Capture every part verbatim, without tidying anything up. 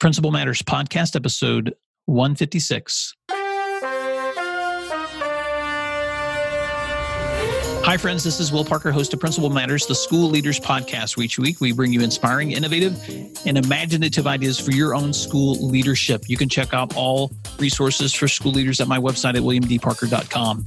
Principal Matters Podcast, episode one fifty-six. Hi, friends. This is Will Parker, host of Principal Matters, the School Leaders Podcast, where each week we bring you inspiring, innovative, and imaginative ideas for your own school leadership. You can check out all resources for school leaders at my website at william d parker dot com.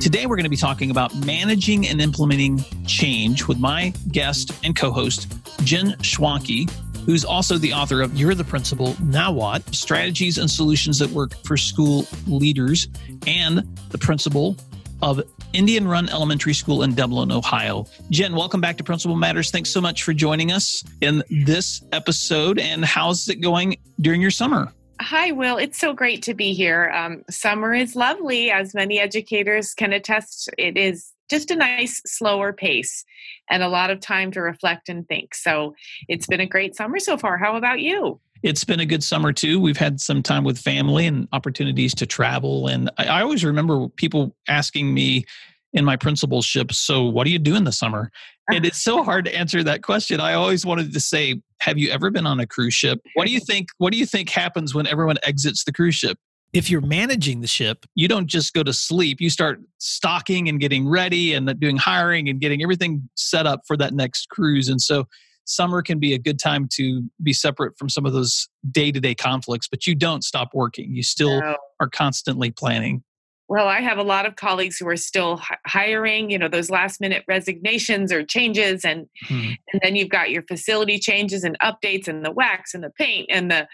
Today, we're going to be talking about managing and implementing change with my guest and co-host, Jen Schwanke, who's also the author of You're the Principal, Now What? Strategies and Solutions That Work for School Leaders, and the principal of Indian Run Elementary School in Dublin, Ohio. Jen, welcome back to Principal Matters. Thanks so much for joining us in this episode. And how's it going during your summer? Hi, Will. It's so great to be here. Um, summer is lovely, as many educators can attest. It is just a nice, slower pace and a lot of time to reflect and think. So it's been a great summer so far. How about you? It's been a good summer, too. We've had some time with family and opportunities to travel. And I, I always remember people asking me in my principalship, so what do you do in the summer? And it's so hard to answer that question. I always wanted to say, have you ever been on a cruise ship? What do you think, what do you think happens when everyone exits the cruise ship? If you're managing the ship, you don't just go to sleep. You start stocking and getting ready and doing hiring and getting everything set up for that next cruise. And so summer can be a good time to be separate from some of those day-to-day conflicts, but you don't stop working. You still no. are constantly planning. Well, I have a lot of colleagues who are still hiring, you know, those last minute resignations or changes. And, hmm. and then you've got your facility changes and updates and the wax and the paint and the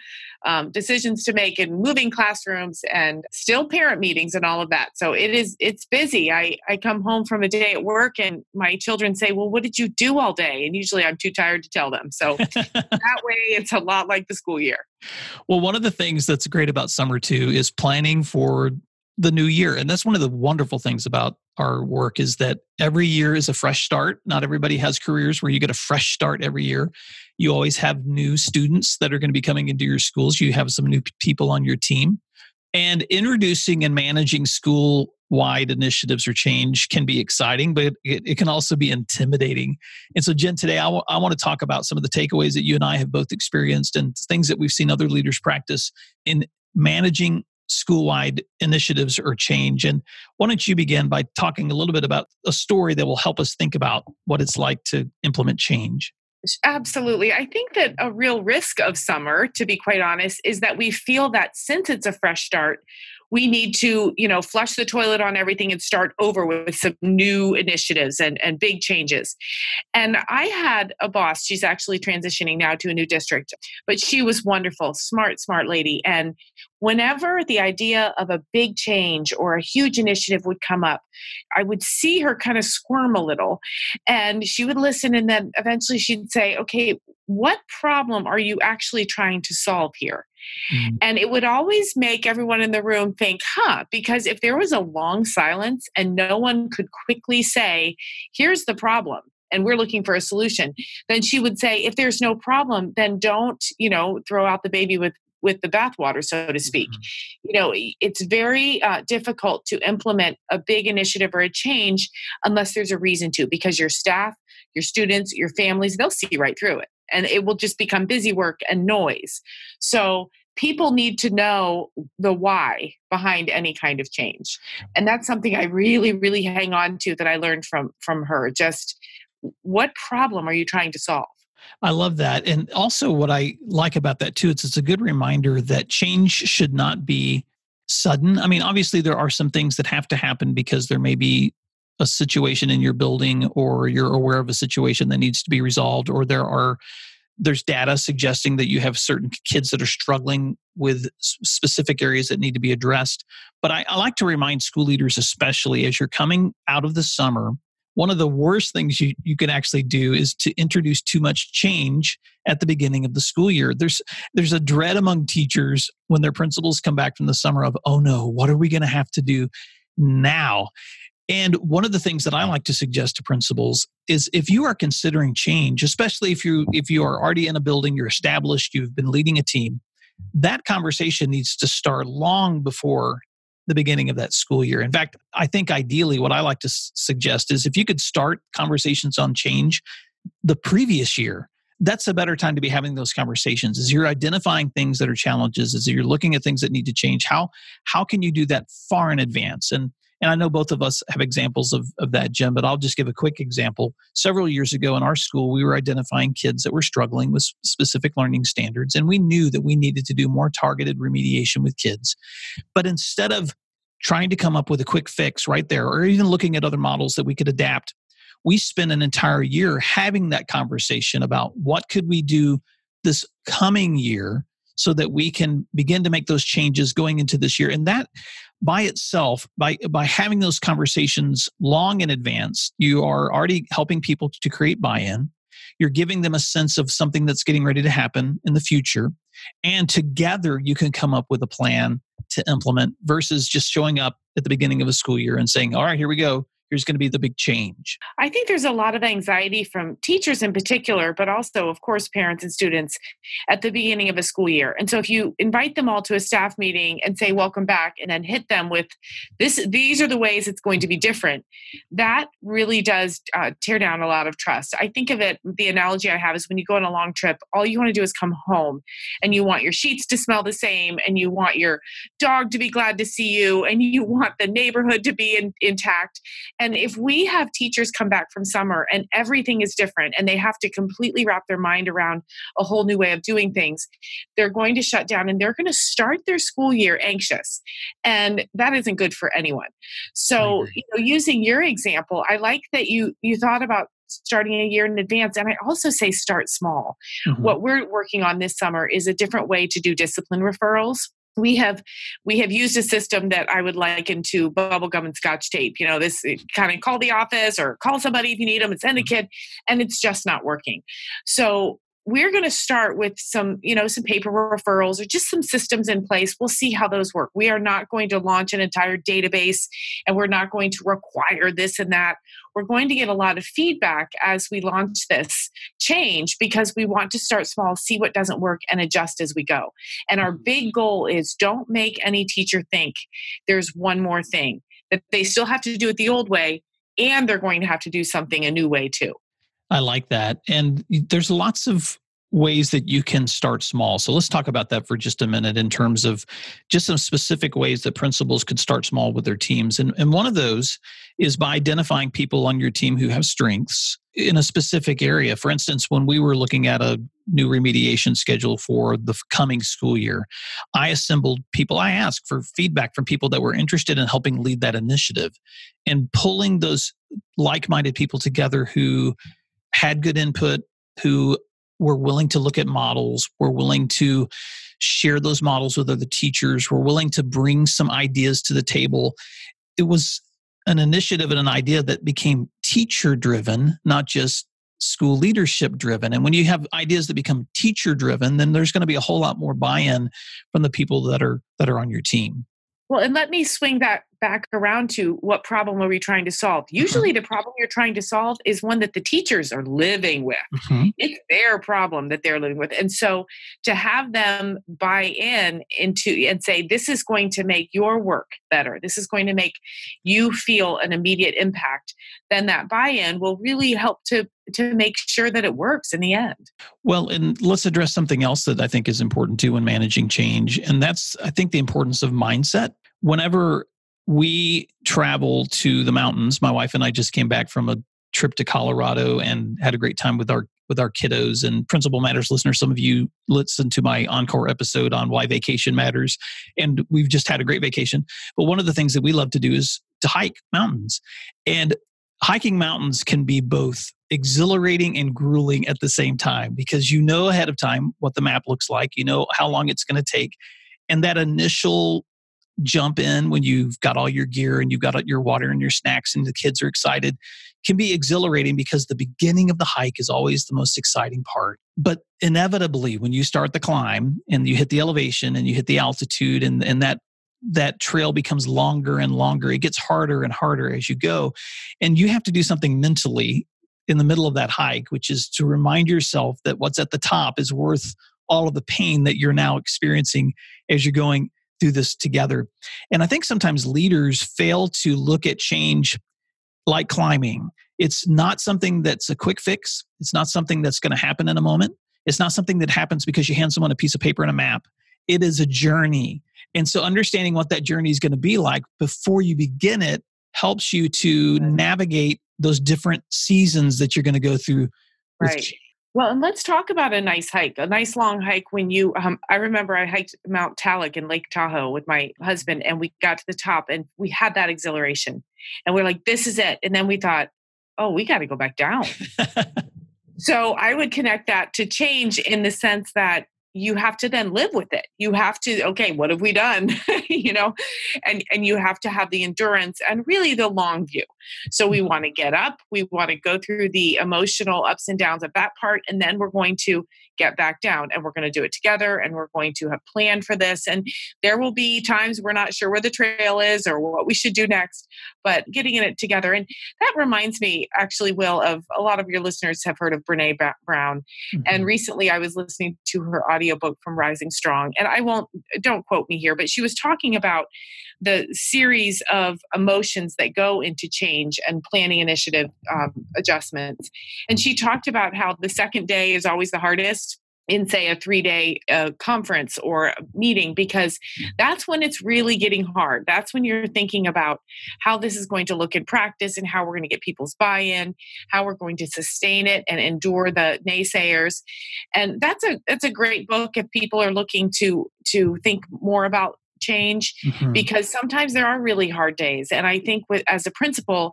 um, decisions to make and moving classrooms and still parent meetings and all of that. So it is, it's busy. I, I come home from a day at work and my children say, well, what did you do all day? And usually I'm too tired to tell them. So that way it's a lot like the school year. Well, one of the things that's great about summer too is planning for the new year. And that's one of the wonderful things about our work is that every year is a fresh start. Not everybody has careers where you get a fresh start every year. You always have new students that are going to be coming into your schools. You have some new people on your team. And introducing and managing school-wide initiatives or change can be exciting, but it, it can also be intimidating. And so, Jen, today I, w- I want to talk about some of the takeaways that you and I have both experienced and things that we've seen other leaders practice in managing school-wide initiatives or change. And why don't you begin by talking a little bit about a story that will help us think about what it's like to implement change? Absolutely. I think that a real risk of summer, to be quite honest, is that we feel that since it's a fresh start, we need to, you know, flush the toilet on everything and start over with some new initiatives and, and big changes. And I had a boss, she's actually transitioning now to a new district, but she was wonderful, smart, smart lady. And whenever the idea of a big change or a huge initiative would come up, I would see her kind of squirm a little and she would listen. And then eventually she'd say, okay, what problem are you actually trying to solve here? Mm-hmm. And it would always make everyone in the room think, huh, because if there was a long silence and no one could quickly say, here's the problem, and we're looking for a solution, then she would say, if there's no problem, then don't, you know, throw out the baby with with the bathwater, so to speak. Mm-hmm. You know, it's very uh, difficult to implement a big initiative or a change unless there's a reason to, because your staff, your students, your families, they'll see right through it. And it will just become busy work and noise. So people need to know the why behind any kind of change. And that's something I really, really hang on to that I learned from, from her. Just what problem are you trying to solve? I love that. And also what I like about that too, it's, it's a good reminder that change should not be sudden. I mean, obviously there are some things that have to happen because there may be a situation in your building or you're aware of a situation that needs to be resolved, or there are there's data suggesting that you have certain kids that are struggling with specific areas that need to be addressed. But I, I like to remind school leaders, especially as you're coming out of the summer, one of the worst things you, you can actually do is to introduce too much change at the beginning of the school year. There's there's a dread among teachers when their principals come back from the summer of, oh no, what are we going to have to do now? And one of the things that I like to suggest to principals is if you are considering change, especially if you if you are already in a building, you're established, you've been leading a team, that conversation needs to start long before the beginning of that school year. In fact, I think ideally what I like to s- suggest is if you could start conversations on change the previous year, that's a better time to be having those conversations. Is you're identifying things that are challenges, is you're looking at things that need to change. How how can you do that far in advance? And and I know both of us have examples of, of that, Jen, but I'll just give a quick example. Several years ago in our school, we were identifying kids that were struggling with specific learning standards, and we knew that we needed to do more targeted remediation with kids. But instead of trying to come up with a quick fix right there, or even looking at other models that we could adapt, we spent an entire year having that conversation about what could we do this coming year so that we can begin to make those changes going into this year. And that by itself, by, by having those conversations long in advance, you are already helping people to create buy-in. You're giving them a sense of something that's getting ready to happen in the future. And together you can come up with a plan to implement versus just showing up at the beginning of a school year and saying, all right, here we go. Here's going to be the big change. I think there's a lot of anxiety from teachers in particular, but also, of course, parents and students at the beginning of a school year. And so if you invite them all to a staff meeting and say, welcome back, and then hit them with this, these are the ways it's going to be different, that really does uh, tear down a lot of trust. I think of it, the analogy I have is when you go on a long trip, all you want to do is come home and you want your sheets to smell the same and you want your dog to be glad to see you and you want the neighborhood to be in, intact. And if we have teachers come back from summer and everything is different and they have to completely wrap their mind around a whole new way of doing things, they're going to shut down and they're going to start their school year anxious. And that isn't good for anyone. So, you know, using your example, I like that you you thought about starting a year in advance. And I also say start small. Mm-hmm. What we're working on this summer is a different way to do discipline referrals. We have we have used a system that I would liken to bubblegum and scotch tape. You know, this kind of call the office or call somebody if you need them and send a kid, and it's just not working. So we're going to start with some, you know, some paper referrals or just some systems in place. We'll see how those work. We are not going to launch an entire database, and we're not going to require this and that. We're going to get a lot of feedback as we launch this change because we want to start small, see what doesn't work, and adjust as we go. And our big goal is don't make any teacher think there's one more thing, that they still have to do it the old way, and they're going to have to do something a new way too. I like that. And there's lots of ways that you can start small. So let's talk about that for just a minute in terms of just some specific ways that principals could start small with their teams. And, and one of those is by identifying people on your team who have strengths in a specific area. For instance, when we were looking at a new remediation schedule for the coming school year, I assembled people. I asked for feedback from people that were interested in helping lead that initiative, and pulling those like-minded people together who had good input, who were willing to look at models, were willing to share those models with other teachers, were willing to bring some ideas to the table. It was an initiative and an idea that became teacher-driven, not just school leadership-driven. And when you have ideas that become teacher-driven, then there's going to be a whole lot more buy-in from the people that are that are on your team. Well, and let me swing that back around to what problem are we trying to solve? Usually mm-hmm. the problem you're trying to solve is one that the teachers are living with. Mm-hmm. It's their problem that they're living with. And so to have them buy in into and say, this is going to make your work better. This is going to make you feel an immediate impact. Then that buy-in will really help to to make sure that it works in the end. Well, and let's address something else that I think is important too in managing change. And that's, I think, the importance of mindset. Whenever we travel to the mountains, my wife and I just came back from a trip to Colorado and had a great time with our with our kiddos. And Principal Matters listeners, some of you listened to my encore episode on why vacation matters. And we've just had a great vacation. But one of the things that we love to do is to hike mountains. And hiking mountains can be both exhilarating and grueling at the same time, because you know ahead of time what the map looks like, you know how long it's going to take. And that initial jump in when you've got all your gear and you've got your water and your snacks and the kids are excited can be exhilarating, because the beginning of the hike is always the most exciting part. But inevitably, when you start the climb and you hit the elevation and you hit the altitude, and, and that that trail becomes longer and longer. It gets harder and harder as you go. And you have to do something mentally in the middle of that hike, which is to remind yourself that what's at the top is worth all of the pain that you're now experiencing as you're going through this together. And I think sometimes leaders fail to look at change like climbing It's not something that's a quick fix. It's not something that's going to happen in a moment. It's not something that happens because you hand someone a piece of paper and a map. It is a journey. And so understanding what that journey is going to be like before you begin it helps you to navigate those different seasons that you're going to go through. Right. Well, and let's talk about a nice hike, a nice long hike. When you, um, I remember I hiked Mount Tallac in Lake Tahoe with my husband, and we got to the top and we had that exhilaration and we're like, this is it. And then we thought, oh, we got to go back down. So I would connect that to change in the sense that you have to then live with it. You have to, okay, what have we done? you know, and, and you have to have the endurance and really the long view. So we want to get up, we want to go through the emotional ups and downs of that part, and then we're going to get back down and we're going to do it together and we're going to have planned for this. And there will be times we're not sure where the trail is or what we should do next, but getting in it together. And that reminds me actually, Will, of a lot of your listeners have heard of Brene Brown. Mm-hmm. And recently I was listening to her audiobook from Rising Strong. And I won't, don't quote me here, but she was talking about the series of emotions that go into change and planning initiative um, adjustments. And she talked about how the second day is always the hardest in, say, a three-day uh, conference or meeting, because that's when it's really getting hard. That's when you're thinking about how this is going to look in practice and how we're going to get people's buy-in, how we're going to sustain it and endure the naysayers. And that's a that's a great book if people are looking to to think more about change, mm-hmm. because sometimes there are really hard days. And I think with, as a principal,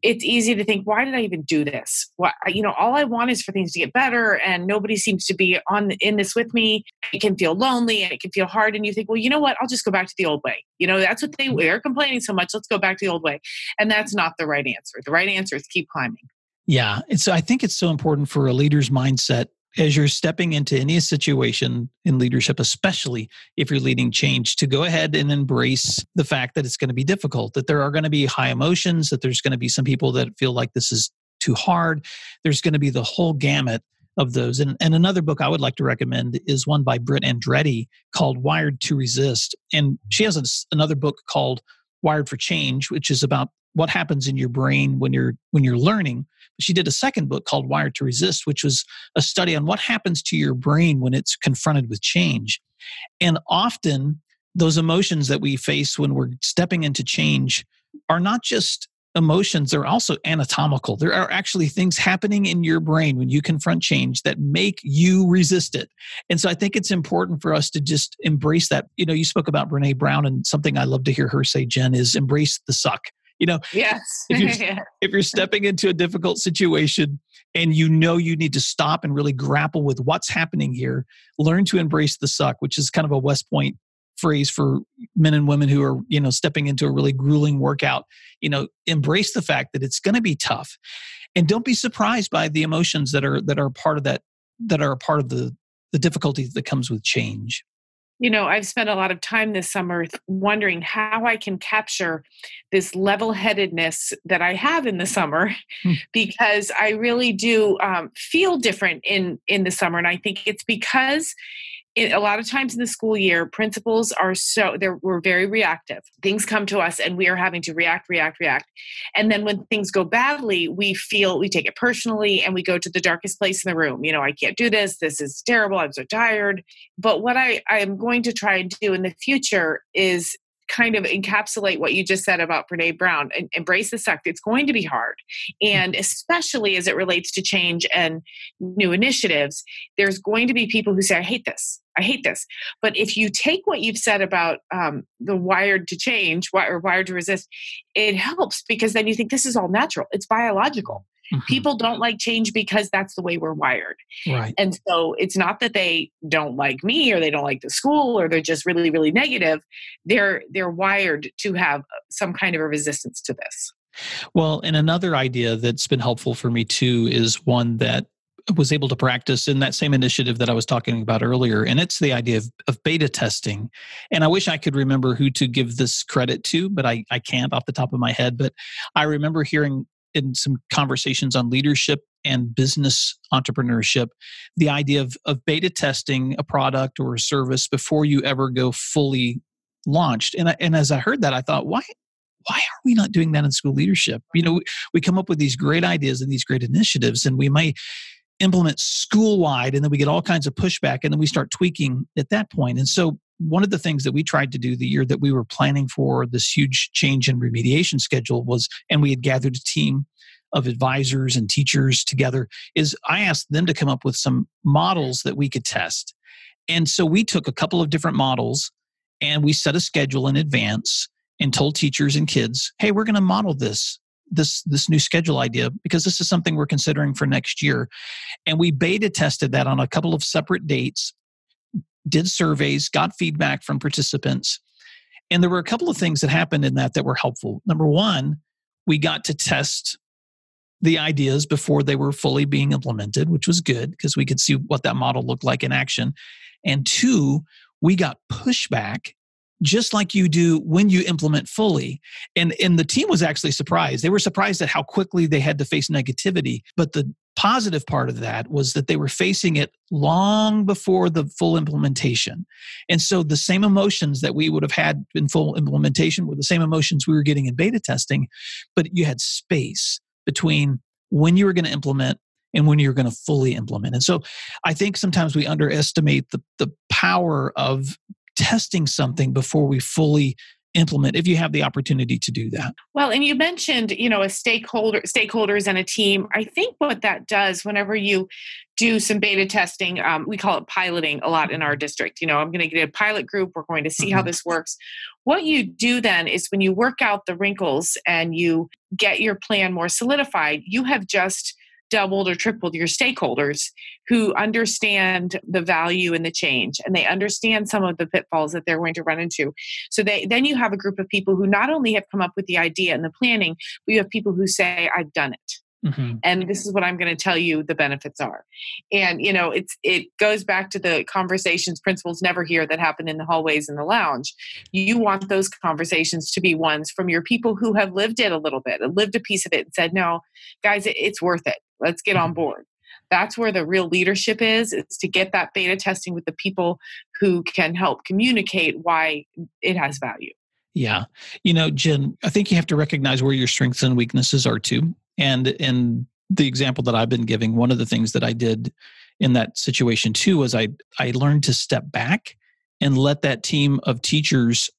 it's easy to think, why did I even do this? Why, you know, all I want is for things to get better and nobody seems to be on in this with me. It can feel lonely and it can feel hard. And you think, well, you know what? I'll just go back to the old way. You know, that's what they they're complaining so much. Let's go back to the old way. And that's not the right answer. The right answer is keep climbing. Yeah. And so I think it's so important for a leader's mindset as you're stepping into any situation in leadership, especially if you're leading change, to go ahead and embrace the fact that it's going to be difficult, that there are going to be high emotions, that there's going to be some people that feel like this is too hard. There's going to be the whole gamut of those. And, and another book I would like to recommend is one by Britt Andretti called Wired to Resist. And she has a, another book called Wired for Change, which is about what happens in your brain when you're when you're learning. She did a second book called Wired to Resist, which was a study on what happens to your brain when it's confronted with change. And often those emotions that we face when we're stepping into change are not just emotions, they're also anatomical. There are actually things happening in your brain when you confront change that make you resist it. And so I think it's important for us to just embrace that. You know, you spoke about Brene Brown, and something I love to hear her say, Jen, is embrace the suck. You know, yes. if, you're, if you're stepping into a difficult situation and you know you need to stop and really grapple with what's happening here, learn to embrace the suck, which is kind of a West Point phrase for men and women who are, you know, stepping into a really grueling workout. You know, embrace the fact that it's going to be tough, and don't be surprised by the emotions that are that are part of that that are a part of the the difficulty that comes with change. You know, I've spent a lot of time this summer wondering how I can capture this level-headedness that I have in the summer, mm. because I really do um, feel different in, in the summer. And I think it's because it, a lot of times in the school year, principals are so, they're, we're very reactive. Things come to us and we are having to react, react, react. And then when things go badly, we feel, we take it personally and we go to the darkest place in the room. You know, I can't do this. This is terrible. I'm so tired. But what I am going to try and do in the future is kind of encapsulate what you just said about Brene Brown and embrace the suck. It's going to be hard. And especially as it relates to change and new initiatives, there's going to be people who say, I hate this. I hate this. But if you take what you've said about um, the wired to change or wired to resist, it helps because then you think this is all natural. It's biological. Mm-hmm. People don't like change because that's the way we're wired. Right. And so it's not that they don't like me or they don't like the school or they're just really, really negative. They're they're wired to have some kind of a resistance to this. Well, and another idea that's been helpful for me too is one that I was able to practice in that same initiative that I was talking about earlier. And it's the idea of, of beta testing. And I wish I could remember who to give this credit to, but I, I can't off the top of my head. But I remember hearing in some conversations on leadership and business entrepreneurship, the idea of, of beta testing a product or a service before you ever go fully launched. And I, and as I heard that, I thought, why why are we not doing that in school leadership? You know, we come up with these great ideas and these great initiatives, and we might implement school-wide, and then we get all kinds of pushback, and then we start tweaking at that point. And so one of the things that we tried to do the year that we were planning for this huge change in remediation schedule was, and we had gathered a team of advisors and teachers together, is I asked them to come up with some models that we could test. And so we took a couple of different models and we set a schedule in advance and told teachers and kids, hey, we're going to model this, this, this new schedule idea because this is something we're considering for next year. And we beta tested that on a couple of separate dates, did surveys, got feedback from participants. And there were a couple of things that happened in that that were helpful. Number one, we got to test the ideas before they were fully being implemented, which was good because we could see what that model looked like in action. And two, we got pushback just like you do when you implement fully. And, and the team was actually surprised. They were surprised at how quickly they had to face negativity. But the positive part of that was that they were facing it long before the full implementation. And so the same emotions that we would have had in full implementation were the same emotions we were getting in beta testing, but you had space between when you were going to implement and when you're going to fully implement. And so I think sometimes we underestimate the, the power of testing something before we fully implement, if you have the opportunity to do that. Well, and you mentioned, you know, a stakeholder, stakeholders and a team. I think what that does whenever you do some beta testing, um, we call it piloting a lot in our district. You know, I'm going to get a pilot group. We're going to see mm-hmm. how this works. What you do then is when you work out the wrinkles and you get your plan more solidified, you have just doubled or tripled your stakeholders who understand the value and the change, and they understand some of the pitfalls that they're going to run into. So they, then you have a group of people who not only have come up with the idea and the planning, but you have people who say, I've done it. Mm-hmm. And this is what I'm going to tell you the benefits are. And, you know, it's it goes back to the conversations principals never hear that happen in the hallways and the lounge. You want those conversations to be ones from your people who have lived it a little bit, lived a piece of it and said, no, guys, it, it's worth it. Let's get on board. That's where the real leadership is, is to get that beta testing with the people who can help communicate why it has value. Yeah. You know, Jen, I think you have to recognize where your strengths and weaknesses are too. And in the example that I've been giving, one of the things that I did in that situation too was I, I learned to step back and let that team of teachers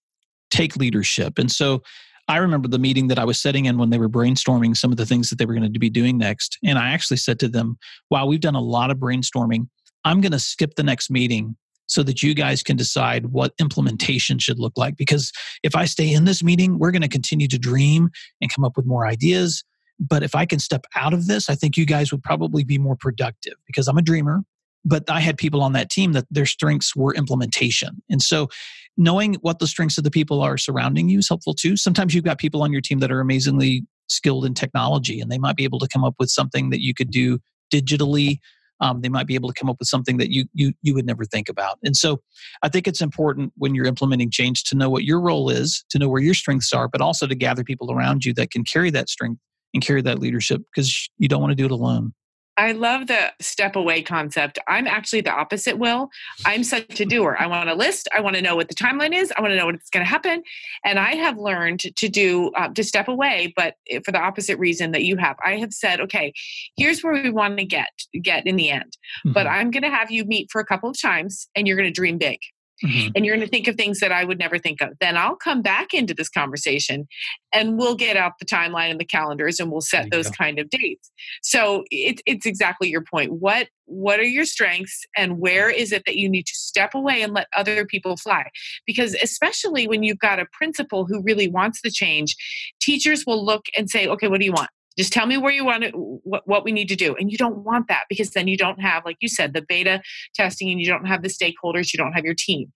take leadership. And so I remember the meeting that I was sitting in when they were brainstorming some of the things that they were going to be doing next. And I actually said to them, wow, we've done a lot of brainstorming. I'm going to skip the next meeting so that you guys can decide what implementation should look like. Because if I stay in this meeting, we're going to continue to dream and come up with more ideas. But if I can step out of this, I think you guys would probably be more productive because I'm a dreamer. But I had people on that team that their strengths were implementation. And so knowing what the strengths of the people are surrounding you is helpful too. Sometimes you've got people on your team that are amazingly skilled in technology, and they might be able to come up with something that you could do digitally. Um, they might be able to come up with something that you, you, you would never think about. And so I think it's important when you're implementing change to know what your role is, to know where your strengths are, but also to gather people around you that can carry that strength and carry that leadership because you don't want to do it alone. I love the step away concept. I'm actually the opposite, Will. I'm such a doer. I want a list. I want to know what the timeline is. I want to know what's going to happen. And I have learned to do, uh, to step away, but for the opposite reason that you have. I have said, okay, here's where we want to get, get in the end. Mm-hmm. But I'm going to have you meet for a couple of times and you're going to dream big. Mm-hmm. And you're going to think of things that I would never think of. Then I'll come back into this conversation and we'll get out the timeline and the calendars and we'll set those go. kind of dates. So it, it's exactly your point. What what are your strengths and where is it that you need to step away and let other people fly? Because especially when you've got a principal who really wants the change, teachers will look and say, okay, what do you want? Just tell me where you want it, what, what we need to do. And you don't want that because then you don't have, like you said, the beta testing and you don't have the stakeholders, you don't have your team.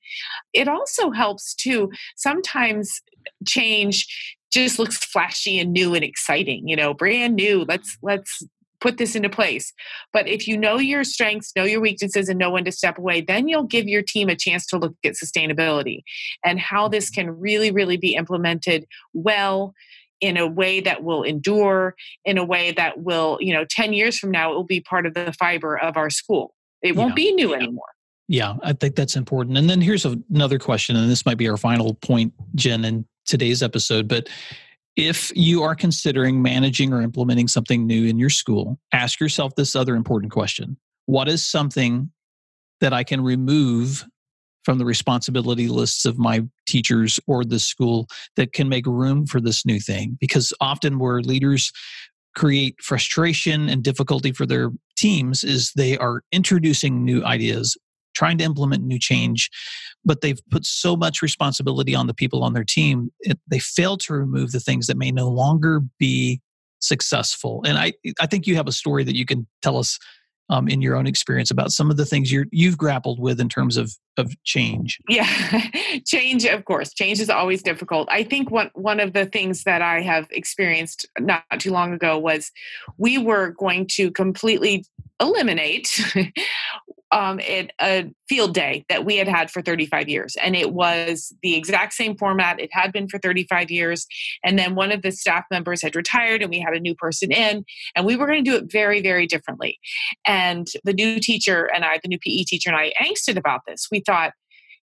It also helps to sometimes change just looks flashy and new and exciting, you know, brand new. Let's, let's put this into place. But if you know your strengths, know your weaknesses, and know when to step away, then you'll give your team a chance to look at sustainability and how this can really, really be implemented well, in a way that will endure, in a way that will, you know, ten years from now, it will be part of the fiber of our school. It won't yeah. be new anymore. Yeah, I think that's important. And then here's another question, and this might be our final point, Jen, in today's episode, but if you are considering managing or implementing something new in your school, ask yourself this other important question. What is something that I can remove from the responsibility lists of my teachers or the school that can make room for this new thing? Because often where leaders create frustration and difficulty for their teams is they are introducing new ideas, trying to implement new change, but they've put so much responsibility on the people on their team, it, they fail to remove the things that may no longer be successful. And I, I think you have a story that you can tell us um, in your own experience about some of the things you're, you've grappled with in terms of, of change. Yeah, change, of course. Change is always difficult. I think one, one of the things that I have experienced not too long ago was we were going to completely eliminate Um, it, a field day that we had had for thirty-five years. And it was the exact same format. It had been for thirty-five years. And then one of the staff members had retired and we had a new person in and we were going to do it very, very differently. And the new teacher and I, the new P E teacher and I angsted about this. We thought,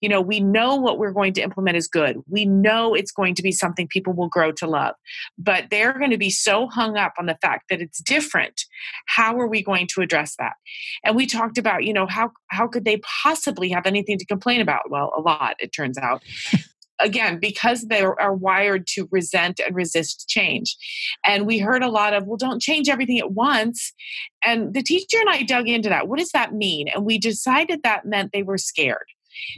you know, we know what we're going to implement is good. We know it's going to be something people will grow to love, but they're going to be so hung up on the fact that it's different. How are we going to address that? And we talked about, you know, how, how could they possibly have anything to complain about? Well, a lot, it turns out. Again, because they are wired to resent and resist change. And we heard a lot of, well, don't change everything at once. And the teacher and I dug into that. What does that mean? And we decided that meant they were scared.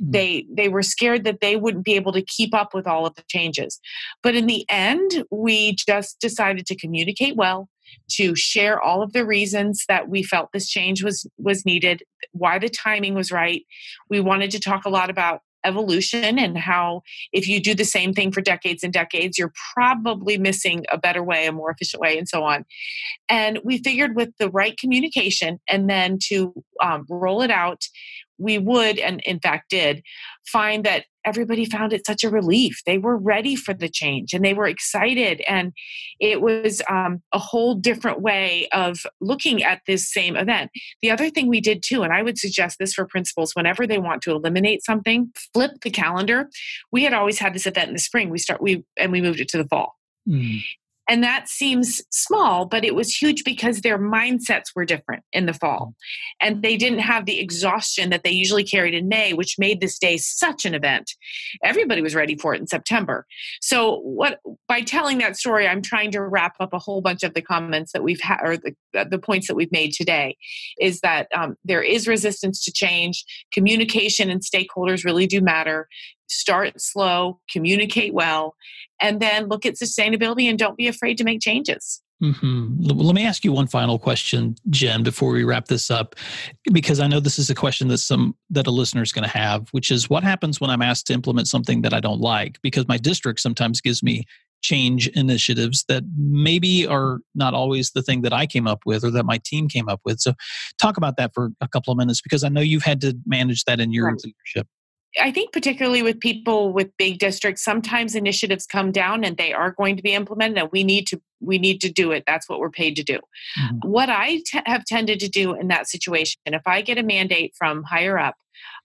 They they were scared that they wouldn't be able to keep up with all of the changes. But in the end, we just decided to communicate well, to share all of the reasons that we felt this change was was needed, why the timing was right. We wanted to talk a lot about evolution and how if you do the same thing for decades and decades, you're probably missing a better way, a more efficient way, and so on. And we figured with the right communication and then to um, roll it out, we would, and in fact did, find that everybody found it such a relief. They were ready for the change and they were excited. And it was um, a whole different way of looking at this same event. The other thing we did too, and I would suggest this for principals whenever they want to eliminate something, flip the calendar. We had always had this event in the spring. We start we and we moved it to the fall. Mm. And that seems small, but it was huge because their mindsets were different in the fall. And they didn't have the exhaustion that they usually carried in May, which made this day such an event. Everybody was ready for it in September. So what by telling that story, I'm trying to wrap up a whole bunch of the comments that we've had, or the, the points that we've made today, is that um, there is resistance to change. Communication and stakeholders really do matter. Start slow, communicate well, and then look at sustainability and don't be afraid to make changes. Mm-hmm. Let me ask you one final question, Jen, before we wrap this up, because I know this is a question that some that a listener is going to have, which is what happens when I'm asked to implement something that I don't like? Because my district sometimes gives me change initiatives that maybe are not always the thing that I came up with or that my team came up with. So talk about that for a couple of minutes, because I know you've had to manage that in your right. leadership. I think particularly with people with big districts, sometimes initiatives come down and they are going to be implemented and we need to we need to do it. That's what we're paid to do. Mm-hmm. What I t- have tended to do in that situation, if I get a mandate from higher up,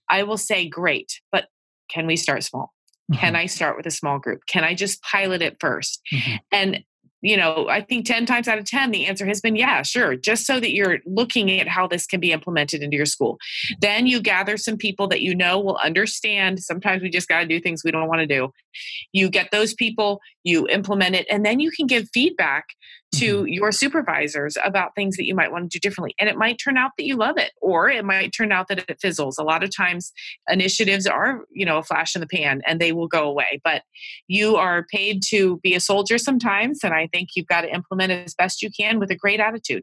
I will say, great, but can we start small? Mm-hmm. Can I start with a small group? Can I just pilot it first? Mm-hmm. And you know, I think ten times out of ten, the answer has been, yeah, sure. Just so that you're looking at how this can be implemented into your school. Then you gather some people that you know will understand. Sometimes we just got to do things we don't want to do. You get those people, you implement it, and then you can give feedback to your supervisors about things that you might want to do differently. And it might turn out that you love it, or it might turn out that it fizzles. A lot of times initiatives are, you know, a flash in the pan and they will go away, but you are paid to be a soldier sometimes. And I think you've got to implement it as best you can with a great attitude.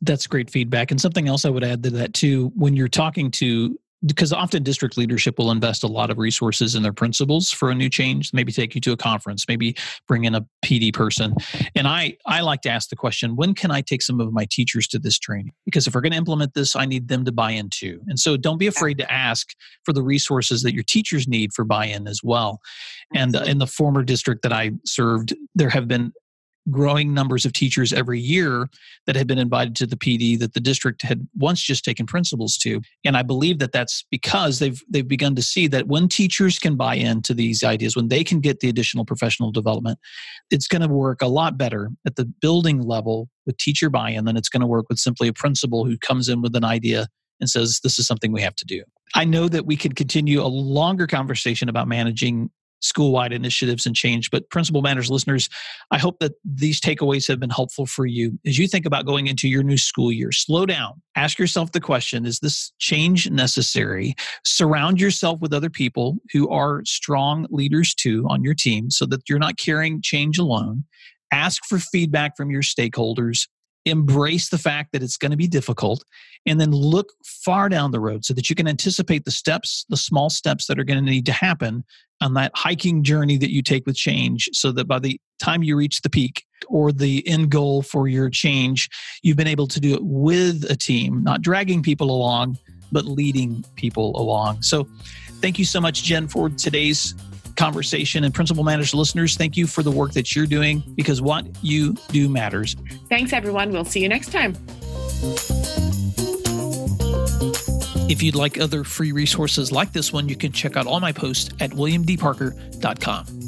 That's great feedback. And something else I would add to that too, when you're talking to because often district leadership will invest a lot of resources in their principals for a new change, maybe take you to a conference, maybe bring in a P D person. And I, I like to ask the question, when can I take some of my teachers to this training? Because if we're going to implement this, I need them to buy in too. And so don't be afraid to ask for the resources that your teachers need for buy-in as well. And in the former district that I served, there have been growing numbers of teachers every year that had been invited to the P D that the district had once just taken principals to. And I believe that that's because they've they've begun to see that when teachers can buy into these ideas, when they can get the additional professional development, it's going to work a lot better at the building level with teacher buy-in than it's going to work with simply a principal who comes in with an idea and says, this is something we have to do. I know that we could continue a longer conversation about managing school-wide initiatives and change. But Principal Matters listeners, I hope that these takeaways have been helpful for you. As you think about going into your new school year, slow down. Ask yourself the question, is this change necessary? Surround yourself with other people who are strong leaders too on your team so that you're not carrying change alone. Ask for feedback from your stakeholders. Embrace the fact that it's going to be difficult, and then look far down the road so that you can anticipate the steps, the small steps that are going to need to happen on that hiking journey that you take with change so that by the time you reach the peak or the end goal for your change, you've been able to do it with a team, not dragging people along, but leading people along. So thank you so much, Jen, for today's conversation. And Principal Matters listeners, thank you for the work that you're doing, because what you do matters. Thanks, everyone. We'll see you next time. If you'd like other free resources like this one, you can check out all my posts at william d parker dot com.